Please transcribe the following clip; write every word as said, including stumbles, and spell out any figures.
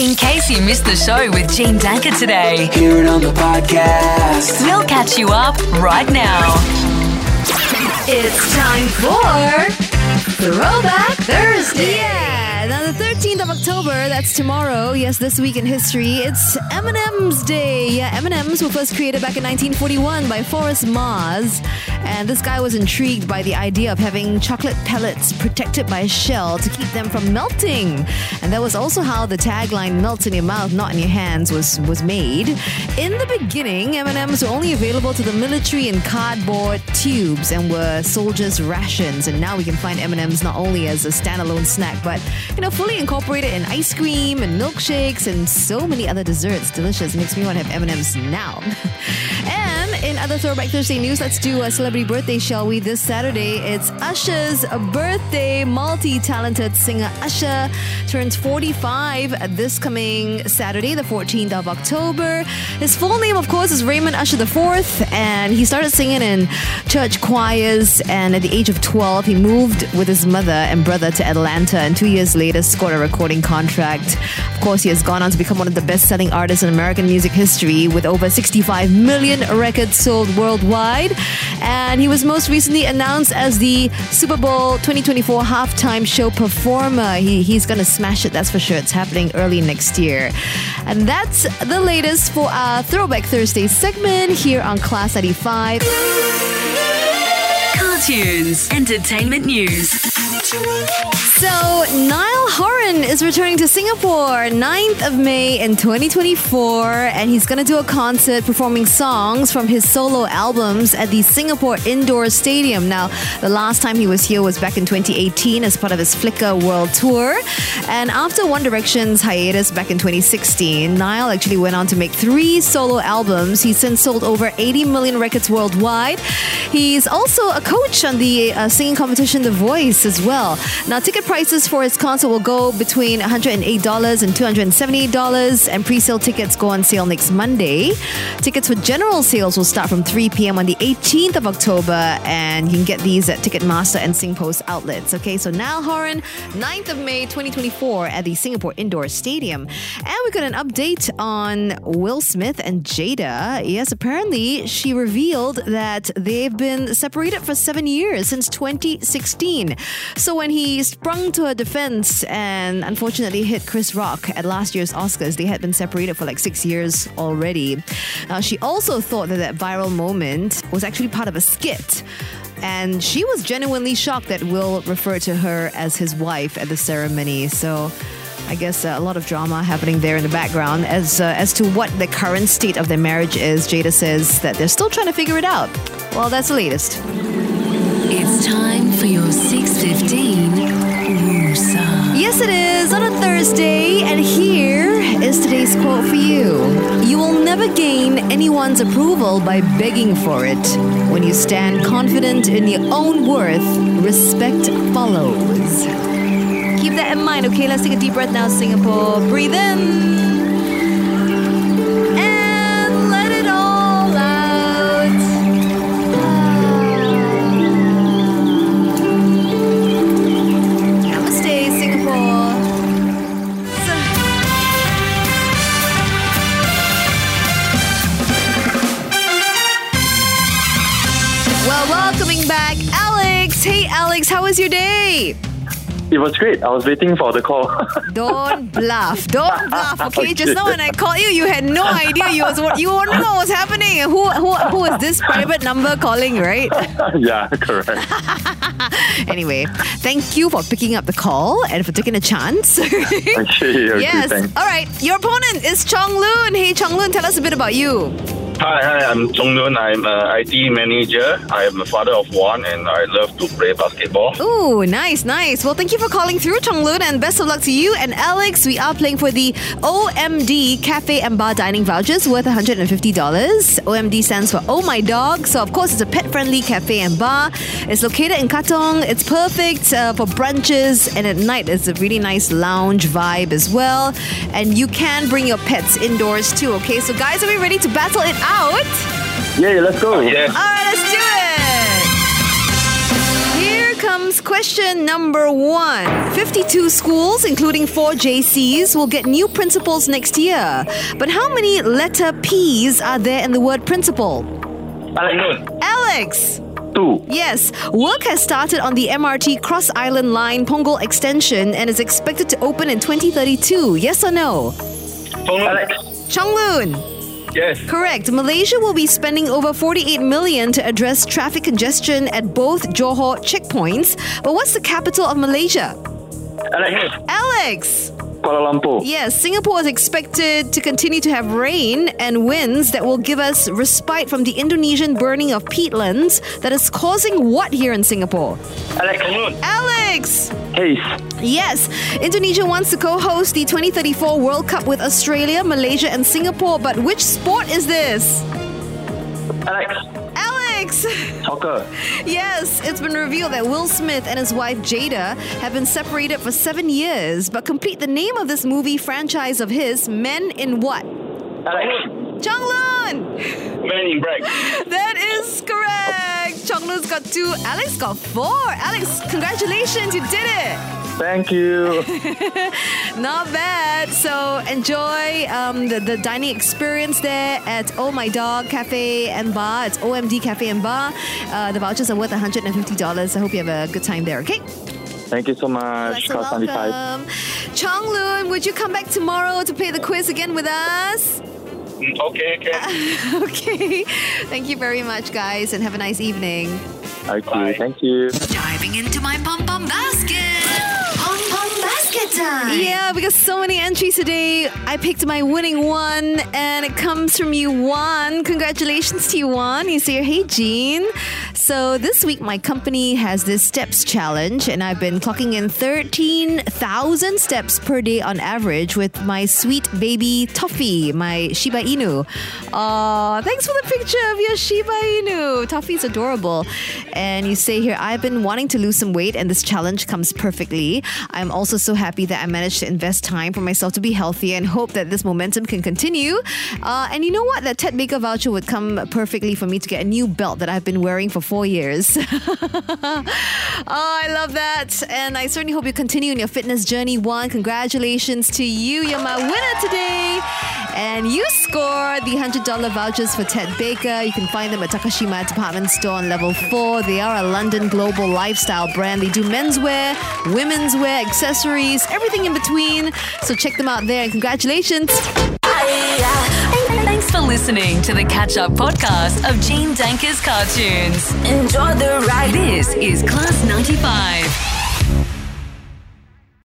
In case you missed the show with Jean Danker today, hear it on the podcast. We'll catch you up right now. It's time for Throwback Thursday. Yeah, on the thirteenth of October, that's tomorrow. Yes, this week in history, it's M and M's Day. Yeah, M and M's were first created back in nineteen forty-one by Forrest Mars. And this guy was intrigued by the idea of having chocolate pellets protected by a shell to keep them from melting. And that was also how the tagline, "Melts in your mouth, not in your hands," was, was made. In the beginning, M and M's were only available to the military in cardboard tubes and were soldiers' rations. And now we can find M and M's not only as a standalone snack, but, you know, fully incorporated in ice cream and milkshakes and so many other desserts. Delicious. Makes me want to have M and M's now. And in other Throwback Thursday news, let's do a celebrity birthday, shall we? This Saturday, it's Usher's birthday. Multi-talented singer Usher turns forty-five this coming Saturday, the fourteenth of October. His full name, of course, is Raymond Usher the fourth, and he started singing in church choirs, and at the age of twelve, he moved with his mother and brother to Atlanta, and two years later, scored a recording contract. Of course, he has gone on to become one of the best-selling artists in American music history, with over sixty-five million records sold worldwide. And he was most recently announced as the Super Bowl twenty twenty-four halftime show performer. He, he's going to smash it, that's for sure. It's happening early next year. And that's the latest for our Throwback Thursday segment here on Class ninety-five. Cartoons, entertainment news. So, Niall Horan is returning to Singapore ninth of May in twenty twenty-four, and he's going to do a concert performing songs from his solo albums at the Singapore Indoor Stadium. Now, the last time he was here was back in twenty eighteen as part of his Flickr World Tour. And after One Direction's hiatus back in twenty sixteen, Niall actually went on to make three solo albums. He's since sold over eighty million records worldwide. He's also a coach on the uh, singing competition The Voice as well. Now, ticket prices for his concert will go between one hundred eight dollars and two hundred seventy-eight dollars, and pre-sale tickets go on sale next Monday. Tickets for general sales will start from three p.m. on the eighteenth of October, and you can get these at Ticketmaster and Singpost outlets. Okay, so Niall Horan, ninth of May twenty twenty-four at the Singapore Indoor Stadium. And we got an update on Will Smith and Jada. Yes, apparently she revealed that they've been separated for seven years, since twenty sixteen. So So when he sprung to her defense and unfortunately hit Chris Rock at last year's Oscars, they had been separated for like six years already. Now, she also thought that that viral moment was actually part of a skit. And she was genuinely shocked that Will referred to her as his wife at the ceremony. So I guess uh, a lot of drama happening there in the background. As uh, as to what the current state of their marriage is, Jada says that they're still trying to figure it out. Well, that's the latest. It's time for your six fifteen Woosa. Yes, it is, on a Thursday, and here is today's quote for you. You will never gain anyone's approval by begging for it. When you stand confident in your own worth, respect follows. Keep that in mind, okay? Let's take a deep breath now, Singapore. Breathe in. How was your day? It was great. I was waiting for the call. Don't bluff. Don't bluff, okay? okay? Just now when I called you, you had no idea. You was you wouldn't know what was happening. Who who who is this private number calling, right? Yeah, correct. Anyway, thank you for picking up the call and for taking a chance. Okay, yes. All right. Your opponent is Chong Loon. Hey, Chong Loon, tell us a bit about you. Hi, hi, I'm Chong Loon. I'm an I T manager. I'm a father of one, and I love to play basketball. Ooh, nice, nice. Well, thank you for calling through, Chong Loon, and best of luck to you and Alex. We are playing for the O M D Cafe and Bar dining vouchers worth one hundred fifty dollars. O M D stands for Oh My Dog. So, of course, it's a pet-friendly cafe and bar. It's located in Katong. It's perfect uh, for brunches, and at night, it's a really nice lounge vibe as well. And you can bring your pets indoors too, okay? So, guys, are we ready to battle it out? Out? Yeah, let's go. Yeah. All right, let's do it. Here comes question number one. fifty-two schools, including four J Cs, will get new principals next year. But how many letter P's are there in the word principal? Alex! Two. Yes, work has started on the M R T Cross Island Line Punggol Extension and is expected to open in twenty thirty-two. Yes or no? Chong Loon. Yes. Correct. Malaysia will be spending over forty-eight million ringgit to address traffic congestion at both Johor checkpoints. But what's the capital of Malaysia? Alex. Alex. Kuala Lumpur. Yes, Singapore is expected to continue to have rain and winds that will give us respite from the Indonesian burning of peatlands that is causing what here in Singapore? Alex. Alex! Ace. Yes, Indonesia wants to co-host the twenty thirty-four World Cup with Australia, Malaysia and Singapore. But which sport is this? Alex. Soccer. Yes, it's been revealed that Will Smith and his wife Jada have been separated for seven years. But complete the name of this movie franchise of his, Men in what? Alex. Chong Loon. Men in Black. That is correct. Chong Loon's got two. Alex got four. Alex, congratulations, you did it. Thank you. Not bad. So enjoy um, the, the dining experience there at Oh My Dog Cafe and Bar. It's O M D Cafe and Bar. Uh, the vouchers are worth one hundred fifty dollars. I hope you have a good time there, okay? Thank you so much. You're welcome. ninety-five. Chong Loon, would you come back tomorrow to play the quiz again with us? Okay, okay. Uh, okay. Thank you very much, guys, and have a nice evening. Okay, bye. Thank you. Diving into my pom-pom basket. Yeah, we got so many entries today. I picked my winning one, and it comes from you, Juan. Congratulations to you, Juan. He's here. Hey, Jean. So this week, my company has this steps challenge, and I've been clocking in thirteen thousand steps per day on average with my sweet baby Toffee, my Shiba Inu. Aw, thanks for the picture of your Shiba Inu. Toffee's adorable. And you say here, I've been wanting to lose some weight, and this challenge comes perfectly. I'm also so happy that I managed to invest time for myself to be healthier and hope that this momentum can continue. Uh, and you know what? That Ted Baker voucher would come perfectly for me to get a new belt that I've been wearing for four years. Oh, I love that. And I certainly hope you continue in your fitness journey, Juan. Congratulations to you. You're my winner today. And you score the one hundred dollars vouchers for Ted Baker. You can find them at Takashima Department Store on level four. They are a London global lifestyle brand. They do menswear, women's wear, accessories, everything in between. So check them out there and congratulations. Thanks for listening to the Catch Up podcast of Jean Danker's cartoons. Enjoy the ride. This is Class ninety-five.